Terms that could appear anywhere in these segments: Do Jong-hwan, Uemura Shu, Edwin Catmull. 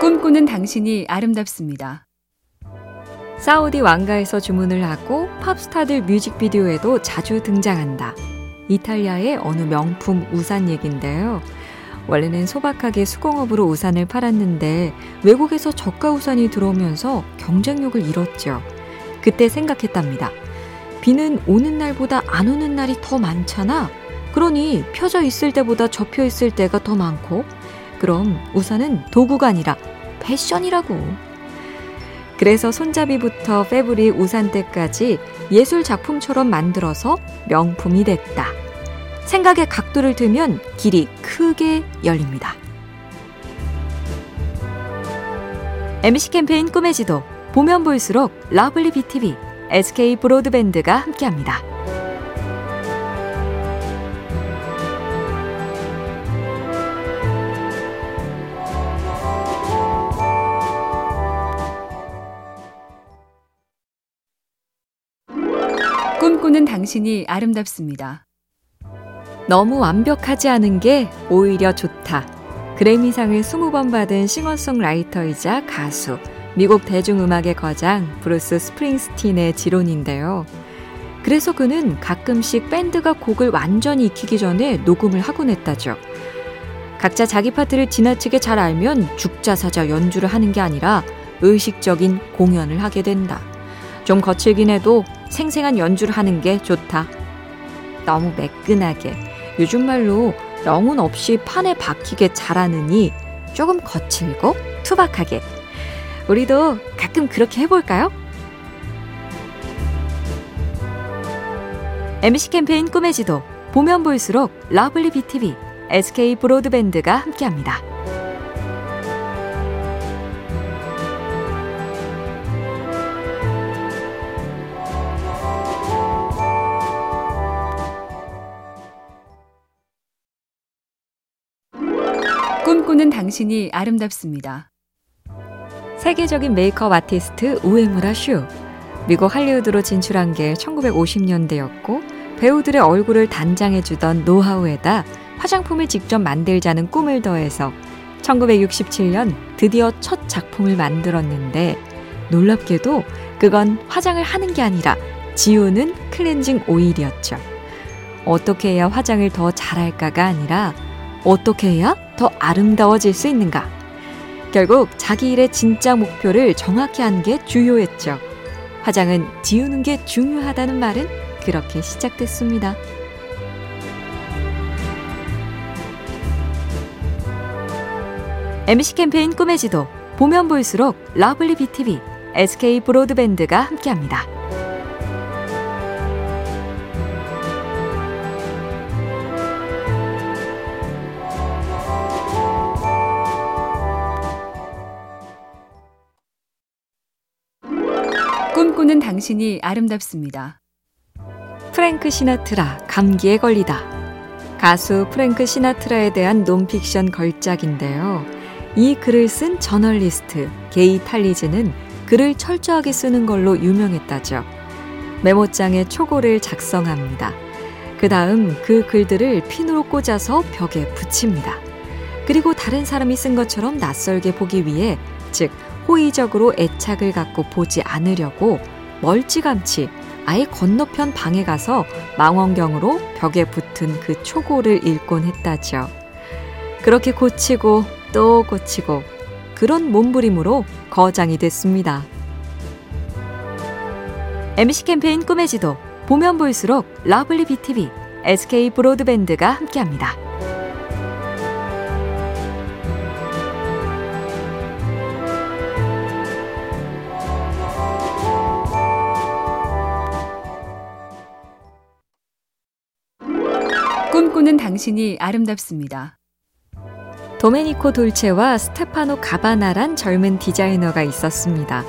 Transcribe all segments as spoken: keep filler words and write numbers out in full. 꿈꾸는 당신이 아름답습니다. 사우디 왕가에서 주문을 하고 팝스타들 뮤직비디오에도 자주 등장한다. 이탈리아의 어느 명품 우산 얘긴데요. 원래는 소박하게 수공업으로 우산을 팔았는데 외국에서 저가 우산이 들어오면서 경쟁력을 잃었죠. 그때 생각했답니다. 비는 오는 날보다 안 오는 날이 더 많잖아. 그러니 펴져 있을 때보다 접혀 있을 때가 더 많고, 그럼 우산은 도구가 아니라 패션이라고. 그래서 손잡이부터 패브릭 우산대까지 예술 작품처럼 만들어서 명품이 됐다. 생각의 각도를 들면 길이 크게 열립니다. 엠씨 캠페인 꿈의 지도, 보면 볼수록 러블리 비티비, 에스케이 브로드밴드가 함께합니다. 꿈꾸는 당신이 아름답습니다. 너무 완벽하지 않은 게 오히려 좋다. 그래미상을 스무 번 받은 싱어송라이터이자 가수, 미국 대중음악의 거장 브루스 스프링스틴의 지론인데요. 그래서 그는 가끔씩 밴드가 곡을 완전히 익히기 전에 녹음을 하곤 했다죠. 각자 자기 파트를 지나치게 잘 알면 죽자사자 연주를 하는 게 아니라 의식적인 공연을 하게 된다. 좀 거칠긴 해도 생생한 연주를 하는 게 좋다. 너무 매끈하게, 요즘 말로 영혼 없이 판에 박히게 잘하느니 조금 거칠고 투박하게, 우리도 가끔 그렇게 해볼까요? 엠씨 캠페인 꿈의 지도, 보면 볼수록 러블리 비티비, 에스케이 브로드밴드가 함께합니다. 꿈꾸는 당신이 아름답습니다. 세계적인 메이크업 아티스트 우에무라 슈. 미국 할리우드로 진출한 게 천구백오십년대였고 배우들의 얼굴을 단장해주던 노하우에다 화장품을 직접 만들자는 꿈을 더해서 천구백육십칠년 드디어 첫 작품을 만들었는데, 놀랍게도 그건 화장을 하는 게 아니라 지우는 클렌징 오일이었죠. 어떻게 해야 화장을 더 잘할까가 아니라 어떻게 해야 더 아름다워질 수 있는가? 결국 자기 일의 진짜 목표를 정확히 한 게 중요했죠. 화장은 지우는 게 중요하다는 말은 그렇게 시작됐습니다. 엠씨 캠페인 꿈의 지도, 보면 볼수록 러블리 비티비, 에스케이 브로드밴드가 함께합니다. 꿈꾸는 당신이 아름답습니다. 프랭크 시나트라, 감기에 걸리다. 가수 프랭크 시나트라에 대한 논픽션 걸작인데요. 이 글을 쓴 저널리스트 게이 탈리즈는 글을 철저하게 쓰는 걸로 유명했다죠. 메모장에 초고를 작성합니다. 그 다음 그 글들을 핀으로 꽂아서 벽에 붙입니다. 그리고 다른 사람이 쓴 것처럼 낯설게 보기 위해, 즉 호의적으로 애착을 갖고 보지 않으려고 멀찌감치 아예 건너편 방에 가서 망원경으로 벽에 붙은 그 초고를 읽곤 했다죠. 그렇게 고치고 또 고치고, 그런 몸부림으로 거장이 됐습니다. 엠씨 캠페인 꿈의 지도, 보면 볼수록 러블리 비티비, 에스케이 브로드밴드가 함께합니다. 꿈꾸는 당신이 아름답습니다. 도메니코 돌체와 스테파노 가바나란 젊은 디자이너가 있었습니다.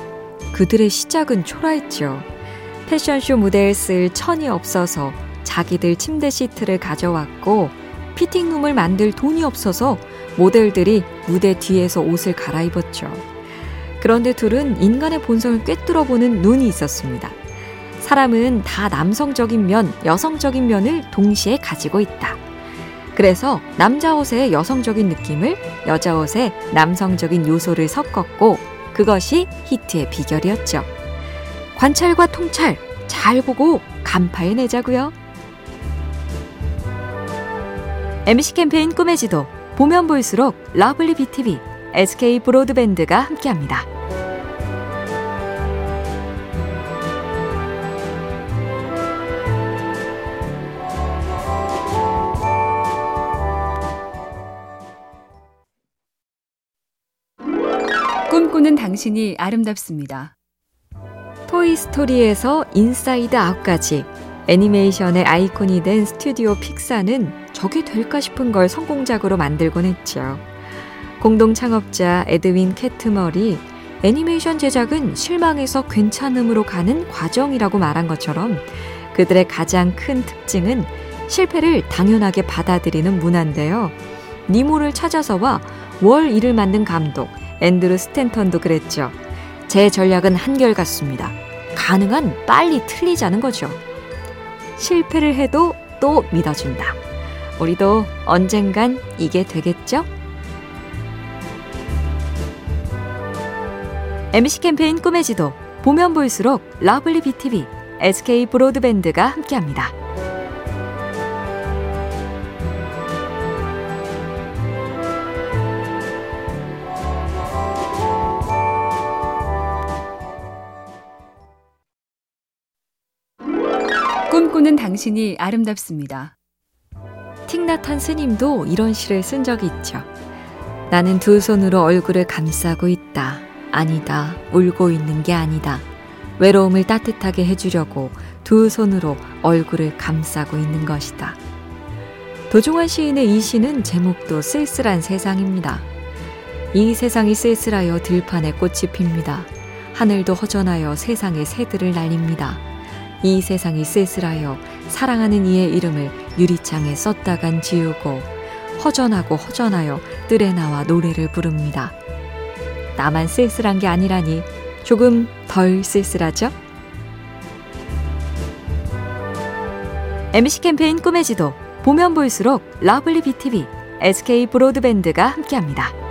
그들의 시작은 초라했죠. 패션쇼 무대에 쓸 천이 없어서 자기들 침대 시트를 가져왔고, 피팅룸을 만들 돈이 없어서 모델들이 무대 뒤에서 옷을 갈아입었죠. 그런데 둘은 인간의 본성을 꿰뚫어보는 눈이 있었습니다. 사람은 다 남성적인 면, 여성적인 면을 동시에 가지고 있다. 그래서 남자 옷에 여성적인 느낌을, 여자 옷에 남성적인 요소를 섞었고 그것이 히트의 비결이었죠. 관찰과 통찰 잘 보고 간파해내자고요. 엠씨 캠페인 꿈의 지도, 보면 볼수록 러블리 비티비, 에스케이 브로드밴드가 함께합니다. 꿈꾸는 당신이 아름답습니다. 토이스토리에서 인사이드 아웃까지 애니메이션의 아이콘이 된 스튜디오 픽사는 저게 될까 싶은 걸 성공작으로 만들곤 했죠. 공동 창업자 에드윈 캣머리 애니메이션 제작은 실망에서 괜찮음으로 가는 과정이라고 말한 것처럼 그들의 가장 큰 특징은 실패를 당연하게 받아들이는 문화인데요. 니모를 찾아서와 월 일을 만든 감독 앤드루 스탠턴도 그랬죠. 제 전략은 한결같습니다. 가능한 빨리 틀리자는 거죠. 실패를 해도 또 믿어준다. 우리도 언젠간 이게 되겠죠? 엠씨 캠페인 꿈의 지도, 보면 볼수록 러블리 비티비, 에스케이 브로드밴드가 함께합니다. 꿈꾸는 당신이 아름답습니다. 틱나탄 스님도 이런 시를 쓴 적이 있죠. 나는 두 손으로 얼굴을 감싸고 있다. 아니다. 울고 있는 게 아니다. 외로움을 따뜻하게 해주려고 두 손으로 얼굴을 감싸고 있는 것이다. 도종환 시인의 이 시는 제목도 쓸쓸한 세상입니다. 이 세상이 쓸쓸하여 들판에 꽃이 핍니다. 하늘도 허전하여 세상에 새들을 날립니다. 이 세상이 쓸쓸하여 사랑하는 이의 이름을 유리창에 썼다간 지우고 허전하고 허전하여 뜰에 나와 노래를 부릅니다. 나만 쓸쓸한 게 아니라니 조금 덜 쓸쓸하죠? 엠씨 캠페인 꿈의 지도, 보면 볼수록 러블리 비티비, 에스케이 브로드밴드가 함께합니다.